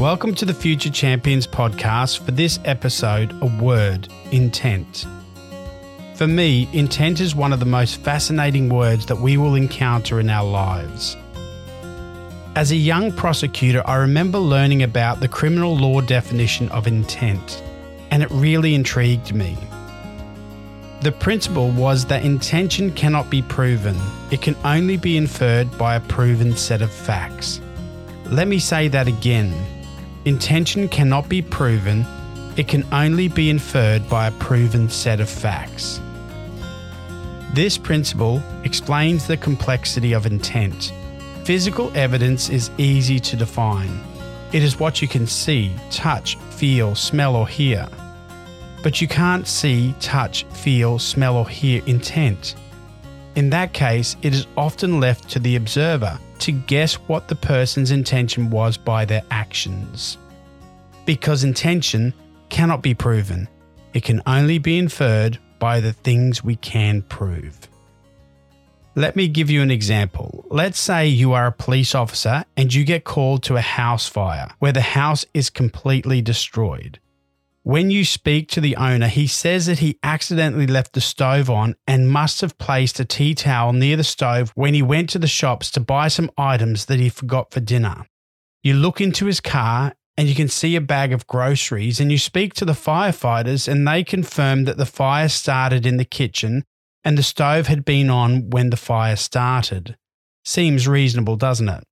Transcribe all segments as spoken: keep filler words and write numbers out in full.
Welcome to the Future Champions podcast. For this episode, a word, intent. For me, intent is one of the most fascinating words that we will encounter in our lives. As a young prosecutor, I remember learning about the criminal law definition of intent, and it really intrigued me. The principle was that intention cannot be proven. It can only be inferred by a proven set of facts. Let me say that again. Intention cannot be proven. It can only be inferred by a proven set of facts. This principle explains the complexity of intent. Physical evidence is easy to define. It is what you can see, touch, feel, smell or hear. But you can't see, touch, feel, smell or hear intent. In that case, it is often left to the observer to guess what the person's intention was by their actions. Because intention cannot be proven, it can only be inferred by the things we can prove. Let me give you an example. Let's say you are a police officer and you get called to a house fire where the house is completely destroyed. When you speak to the owner, he says that he accidentally left the stove on and must have placed a tea towel near the stove when he went to the shops to buy some items that he forgot for dinner. You look into his car and you can see a bag of groceries, and you speak to the firefighters and they confirm that the fire started in the kitchen and the stove had been on when the fire started. Seems reasonable, doesn't it?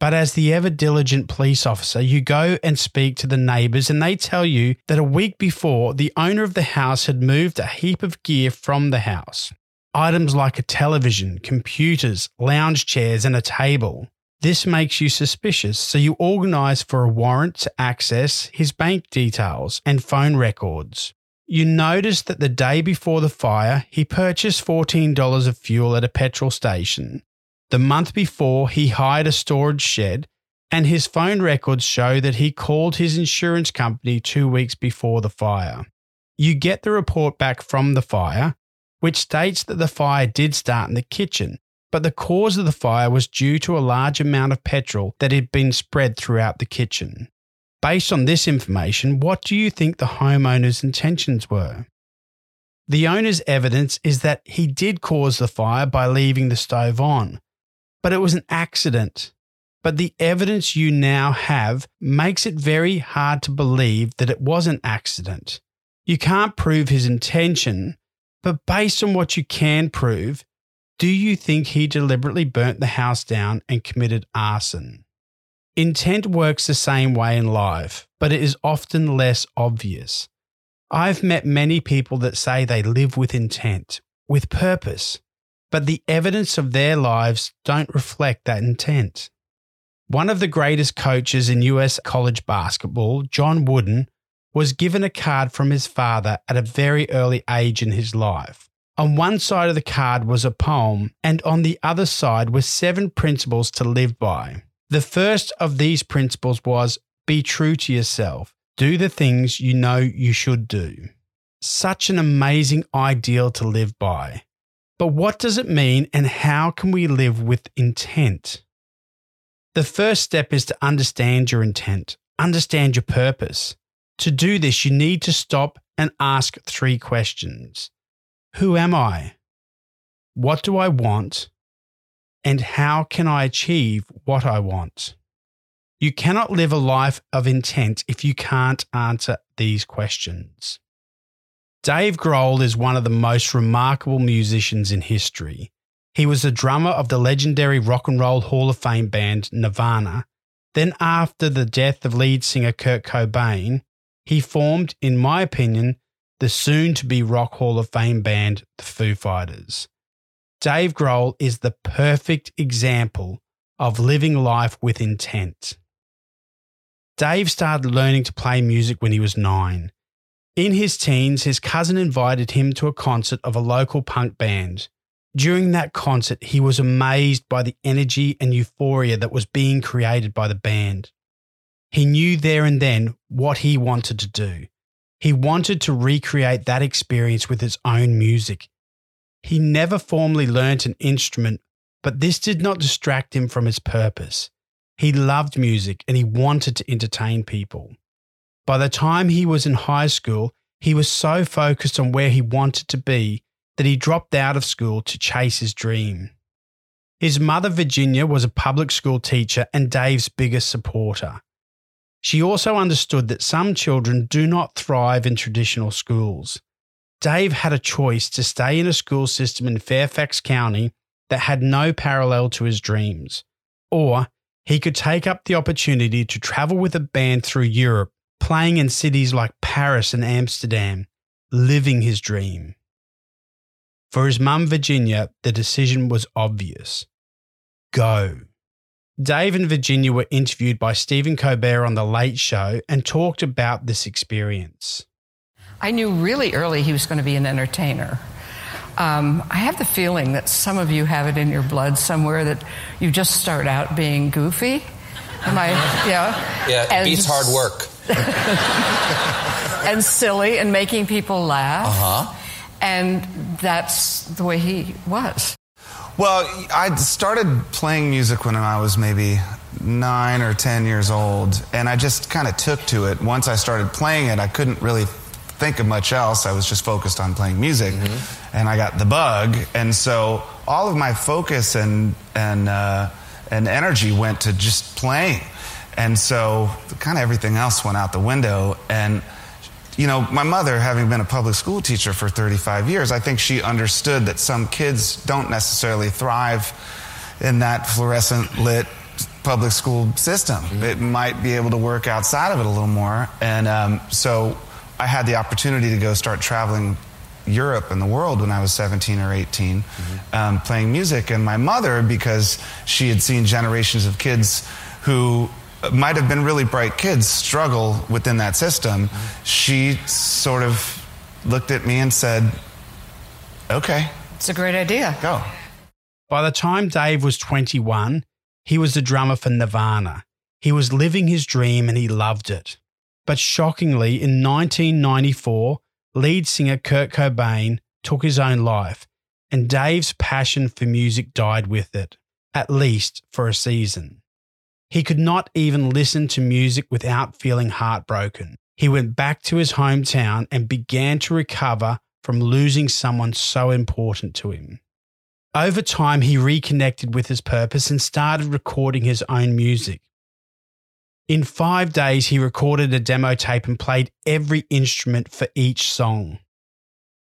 But as the ever-diligent police officer, you go and speak to the neighbours and they tell you that a week before, the owner of the house had moved a heap of gear from the house. Items like a television, computers, lounge chairs and a table. This makes you suspicious, so you organise for a warrant to access his bank details and phone records. You notice that the day before the fire, he purchased fourteen dollars of fuel at a petrol station. The month before, he hired a storage shed, and his phone records show that he called his insurance company two weeks before the fire. You get the report back from the fire, which states that the fire did start in the kitchen, but the cause of the fire was due to a large amount of petrol that had been spread throughout the kitchen. Based on this information, what do you think the homeowner's intentions were? The owner's evidence is that he did cause the fire by leaving the stove on, but it was an accident. But the evidence you now have makes it very hard to believe that it was an accident. You can't prove his intention, but based on what you can prove, do you think he deliberately burnt the house down and committed arson? Intent works the same way in life, but it is often less obvious. I've met many people that say they live with intent, with purpose, but the evidence of their lives don't reflect that intent. One of the greatest coaches in U S college basketball, John Wooden, was given a card from his father at a very early age in his life. On one side of the card was a poem, and on the other side were seven principles to live by. The first of these principles was, be true to yourself. Do the things you know you should do. Such an amazing ideal to live by. But what does it mean and how can we live with intent? The first step is to understand your intent, understand your purpose. To do this, you need to stop and ask three questions. Who am I? What do I want? And how can I achieve what I want? You cannot live a life of intent if you can't answer these questions. Dave Grohl is one of the most remarkable musicians in history. He was the drummer of the legendary Rock and Roll Hall of Fame band Nirvana. Then after the death of lead singer Kurt Cobain, he formed, in my opinion, the soon-to-be Rock Hall of Fame band, the Foo Fighters. Dave Grohl is the perfect example of living life with intent. Dave started learning to play music when he was nine. In his teens, his cousin invited him to a concert of a local punk band. During that concert, he was amazed by the energy and euphoria that was being created by the band. He knew there and then what he wanted to do. He wanted to recreate that experience with his own music. He never formally learnt an instrument, but this did not distract him from his purpose. He loved music and he wanted to entertain people. By the time he was in high school, he was so focused on where he wanted to be that he dropped out of school to chase his dream. His mother, Virginia, was a public school teacher and Dave's biggest supporter. She also understood that some children do not thrive in traditional schools. Dave had a choice to stay in a school system in Fairfax County that had no parallel to his dreams, or he could take up the opportunity to travel with a band through Europe, playing in cities like Paris and Amsterdam, living his dream. For his mum, Virginia, the decision was obvious. Go. Dave and Virginia were interviewed by Stephen Colbert on The Late Show and talked about this experience. I knew really early he was going to be an entertainer. Um, I have the feeling that some of you have it in your blood somewhere that you just start out being goofy. Am I, yeah? Yeah, and beats hard work. And silly and making people laugh. Uh-huh. And that's the way he was. Well, I started playing music when I was maybe nine or ten years old, and I just kind of took to it. Once I started playing it, I couldn't really think of much else. I was just focused on playing music, mm-hmm. and I got the bug. And so all of my focus and and uh, and energy went to just playing. And so kind of everything else went out the window. And you know, my mother, having been a public school teacher for thirty-five years, I think she understood that some kids don't necessarily thrive in that fluorescent lit public school system. Mm-hmm. It might be able to work outside of it a little more. And um, so I had the opportunity to go start traveling Europe and the world when I was seventeen or eighteen, mm-hmm. um, playing music. And my mother, because she had seen generations of kids who might have been really bright kids struggle within that system, she sort of looked at me and said, okay. It's a great idea. Go. By the time Dave was twenty-one, he was the drummer for Nirvana. He was living his dream and he loved it. But shockingly, in nineteen ninety-four, lead singer Kurt Cobain took his own life, and Dave's passion for music died with it, at least for a season. He could not even listen to music without feeling heartbroken. He went back to his hometown and began to recover from losing someone so important to him. Over time, he reconnected with his purpose and started recording his own music. In five days, he recorded a demo tape and played every instrument for each song.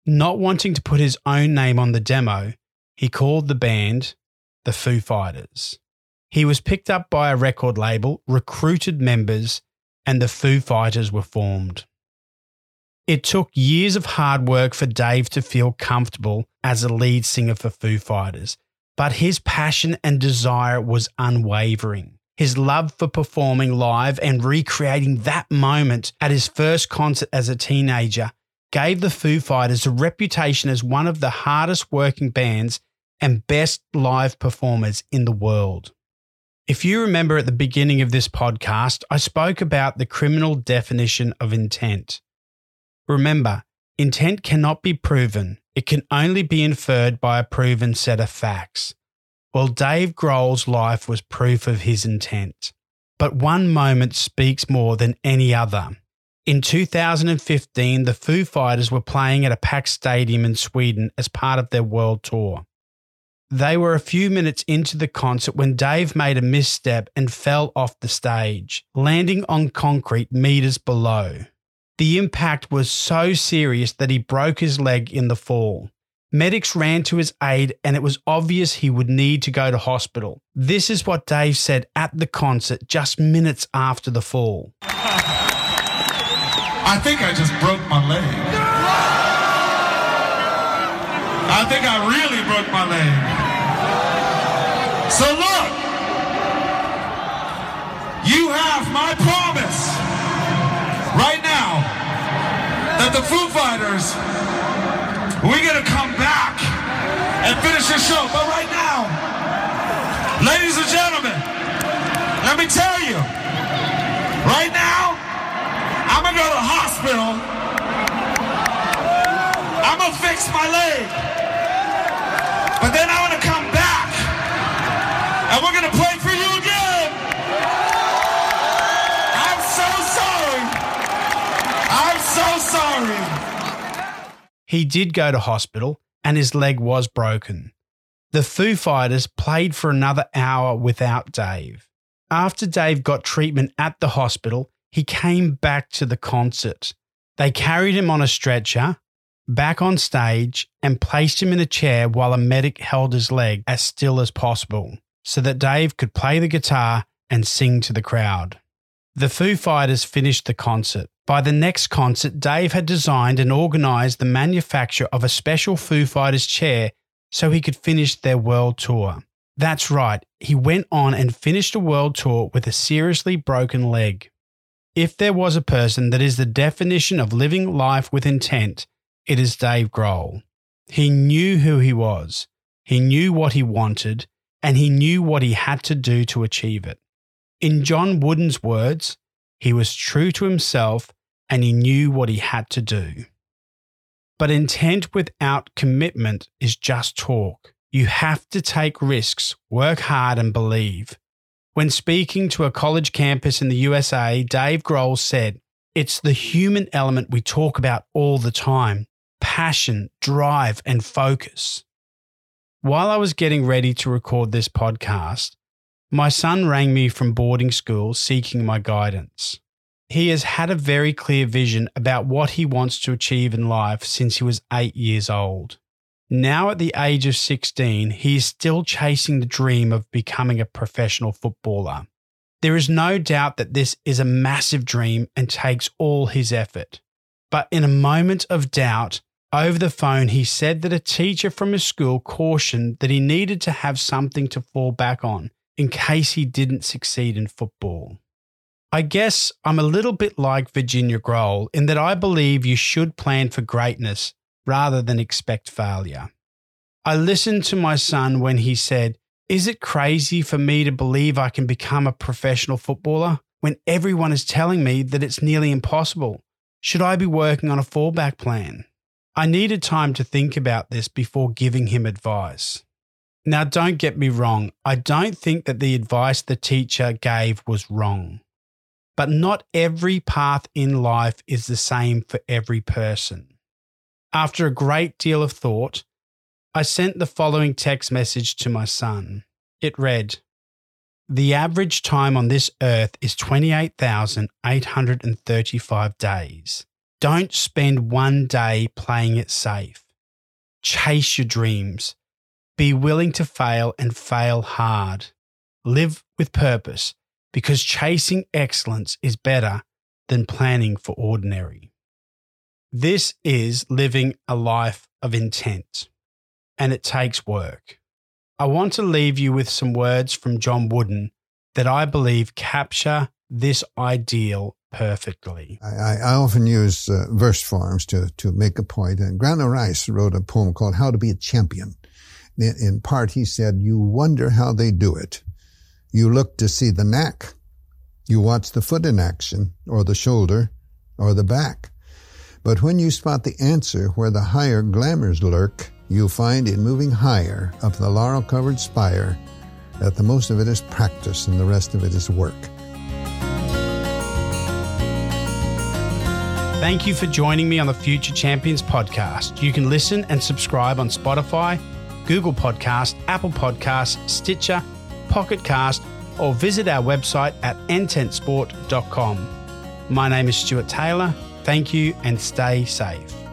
Not wanting to put his own name on the demo, he called the band the Foo Fighters. He was picked up by a record label, recruited members, and the Foo Fighters were formed. It took years of hard work for Dave to feel comfortable as a lead singer for Foo Fighters, but his passion and desire was unwavering. His love for performing live and recreating that moment at his first concert as a teenager gave the Foo Fighters a reputation as one of the hardest working bands and best live performers in the world. If you remember at the beginning of this podcast, I spoke about the criminal definition of intent. Remember, intent cannot be proven. It can only be inferred by a proven set of facts. Well, Dave Grohl's life was proof of his intent. But one moment speaks more than any other. In two thousand fifteen, the Foo Fighters were playing at a packed stadium in Sweden as part of their world tour. They were a few minutes into the concert when Dave made a misstep and fell off the stage, landing on concrete meters below. The impact was so serious that he broke his leg in the fall. Medics ran to his aid and it was obvious he would need to go to hospital. This is what Dave said at the concert just minutes after the fall. I think I just broke my leg. No! I think I really broke my leg. So look, you have my promise right now that the Foo Fighters, we're going to come back and finish the show. But right now, ladies and gentlemen, let me tell you, right now, I'm going to go to the hospital. I'm going to fix my leg. But then I want to come back, and we're going to play for you again. He did go to hospital and his leg was broken. The Foo Fighters played for another hour without Dave. After Dave got treatment at the hospital, he came back to the concert. They carried him on a stretcher, back on stage, and placed him in a chair while a medic held his leg as still as possible so that Dave could play the guitar and sing to the crowd. The Foo Fighters finished the concert. By the next concert, Dave had designed and organised the manufacture of a special Foo Fighters chair so he could finish their world tour. That's right, he went on and finished a world tour with a seriously broken leg. If there was a person that is the definition of living life with intent, it is Dave Grohl. He knew who he was, he knew what he wanted, and he knew what he had to do to achieve it. In John Wooden's words, he was true to himself and he knew what he had to do. But intent without commitment is just talk. You have to take risks, work hard and believe. When speaking to a college campus in the U S A, Dave Grohl said, "It's the human element we talk about all the time, passion, drive and focus." While I was getting ready to record this podcast, my son rang me from boarding school seeking my guidance. He has had a very clear vision about what he wants to achieve in life since he was eight years old. Now at the age of sixteen, he is still chasing the dream of becoming a professional footballer. There is no doubt that this is a massive dream and takes all his effort. But in a moment of doubt, over the phone he said that a teacher from his school cautioned that he needed to have something to fall back on in case he didn't succeed in football. I guess I'm a little bit like Virginia Grohl in that I believe you should plan for greatness rather than expect failure. I listened to my son when he said, "Is it crazy for me to believe I can become a professional footballer when everyone is telling me that it's nearly impossible? Should I be working on a fallback plan?" I needed time to think about this before giving him advice. Now, don't get me wrong, I don't think that the advice the teacher gave was wrong. But not every path in life is the same for every person. After a great deal of thought, I sent the following text message to my son. It read, "The average time on this earth is twenty-eight thousand eight hundred thirty-five days. Don't spend one day playing it safe. Chase your dreams. Be willing to fail and fail hard. Live with purpose because chasing excellence is better than planning for ordinary." This is living a life of intent, and it takes work. I want to leave you with some words from John Wooden that I believe capture this ideal perfectly. I, I often use uh, verse forms to, to make a point. And Grantland Rice wrote a poem called How to Be a Champion. In part, he said, "You wonder how they do it. You look to see the knack. You watch the foot in action, or the shoulder, or the back. But when you spot the answer where the higher glamours lurk, you find in moving higher up the laurel-covered spire that the most of it is practice and the rest of it is work." Thank you for joining me on the Future Champions podcast. You can listen and subscribe on Spotify, Google Podcast, Apple Podcasts, Stitcher, Pocket Cast, or visit our website at n tent sport dot com. My name is Stuart Taylor. Thank you and stay safe.